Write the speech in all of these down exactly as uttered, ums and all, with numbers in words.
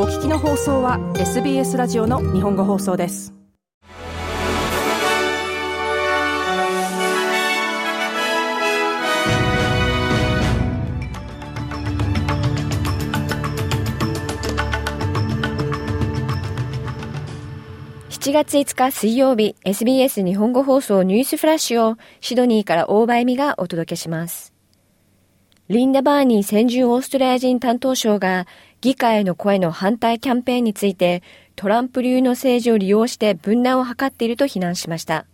お聞きの放送は エスビーエス ラジオの日本語放送です。しちがついつか水曜日、 エスビーエス 日本語放送ニュースフラッシュをシドニーから大場恵美がお届けします。リンダ・バーニー先住オーストラリア人担当相が議会への声の反対キャンペーンについてトランプ流の政治を利用して分断を図っていると非難しました。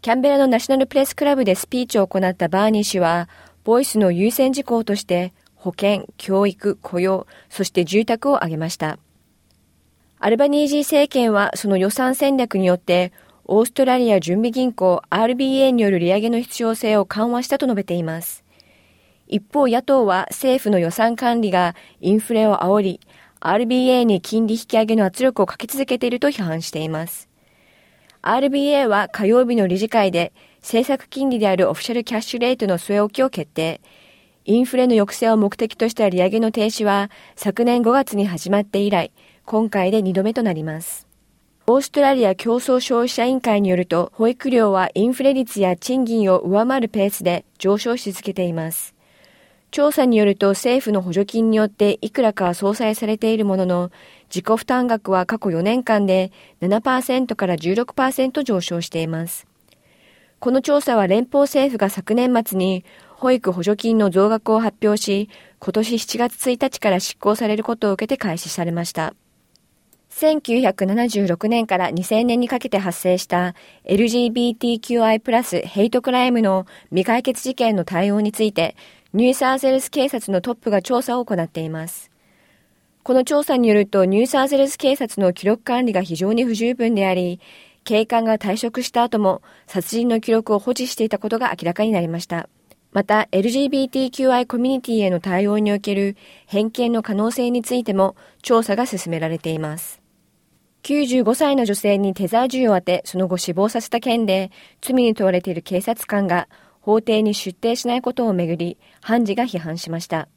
キャンベラのナショナルプレスクラブでスピーチを行ったバーニー氏は、ボイスの優先事項として保健、教育、雇用、そして住宅を挙げました。アルバニージー政権はその予算戦略によってオーストラリア準備銀行 アールビーエー による利上げの必要性を緩和したと述べています。一方、野党は政府の予算管理がインフレを煽り、アールビーエー に金利引き上げの圧力をかけ続けていると批判しています。アールビーエー は火曜日の理事会で政策金利であるオフィシャルキャッシュレートの据え置きを決定。インフレの抑制を目的とした利上げの停止は昨年ごがつに始まって以来、今回でにどめとなります。オーストラリア競争消費者委員会によると、保育料はインフレ率や賃金を上回るペースで上昇し続けています。調査によると、政府の補助金によっていくらかは相殺されているものの、自己負担額は過去よねんかんで ななパーセント から じゅうろくパーセント 上昇しています。この調査は連邦政府が昨年末に保育補助金の増額を発表し、今年しちがつついたちから執行されることを受けて開始されました。せんきゅうひゃくななじゅうろくねんからにせんねんにかけて発生した エルジービーティーキューアイ ヘイトクライムの未解決事件の対応について、ニューサウスウェールズ警察のトップが調査を行っています。この調査によると、ニューサウスウェールズ警察の記録管理が非常に不十分であり、警官が退職した後も殺人の記録を保持していたことが明らかになりました。また、エルジービーティーキューアイ コミュニティへの対応における偏見の可能性についても調査が進められています。きゅうじゅうごさいの女性にテザー銃を当て、その後死亡させた件で罪に問われている警察官が法廷に出廷しないことをめぐり、判事が批判しました。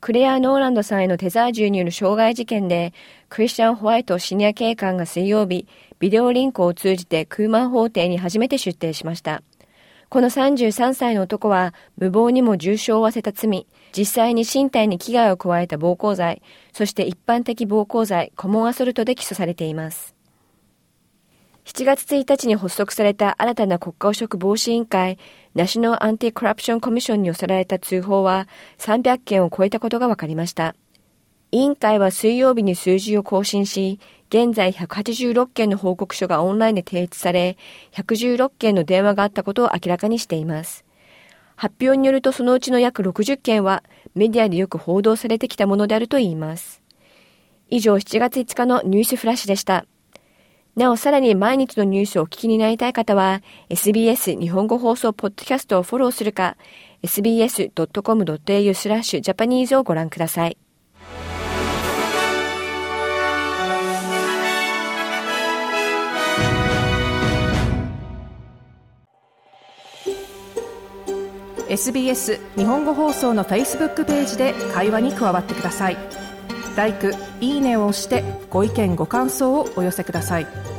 クレア・ノーランドさんへのテザー銃による傷害事件で、クリスチャン・ホワイトシニア警官が水曜日、ビデオリンクを通じてクーマン法廷に初めて出廷しました。このさんじゅうさんさいの男は、無謀にも重傷を負わせた罪、実際に身体に危害を加えた暴行罪、そして一般的暴行罪、コモンアソルトで起訴されています。しちがつついたちに発足された新たな国家汚職防止委員会、ナショナルアンティコラプションコミッションに寄せられた通報はさんびゃっけんを超えたことが分かりました。委員会は水曜日に数字を更新し、現在ひゃくはちじゅうろっけんの報告書がオンラインで提出され、ひゃくじゅうろっけんの電話があったことを明らかにしています。発表によると、そのうちの約ろくじゅっけんはメディアでよく報道されてきたものであるといいます。以上、しちがついつかのニュースフラッシュでした。なお、さらに毎日のニュースをお聞きになりたい方は、エスビーエス 日本語放送ポッドキャストをフォローするか、エスビーエスドットコムドットエーユー スラッシュジャパニーズをご覧ください。エスビーエス 日本語放送の Facebook ページで会話に加わってください。ライク、いいねを押してご意見ご感想をお寄せください。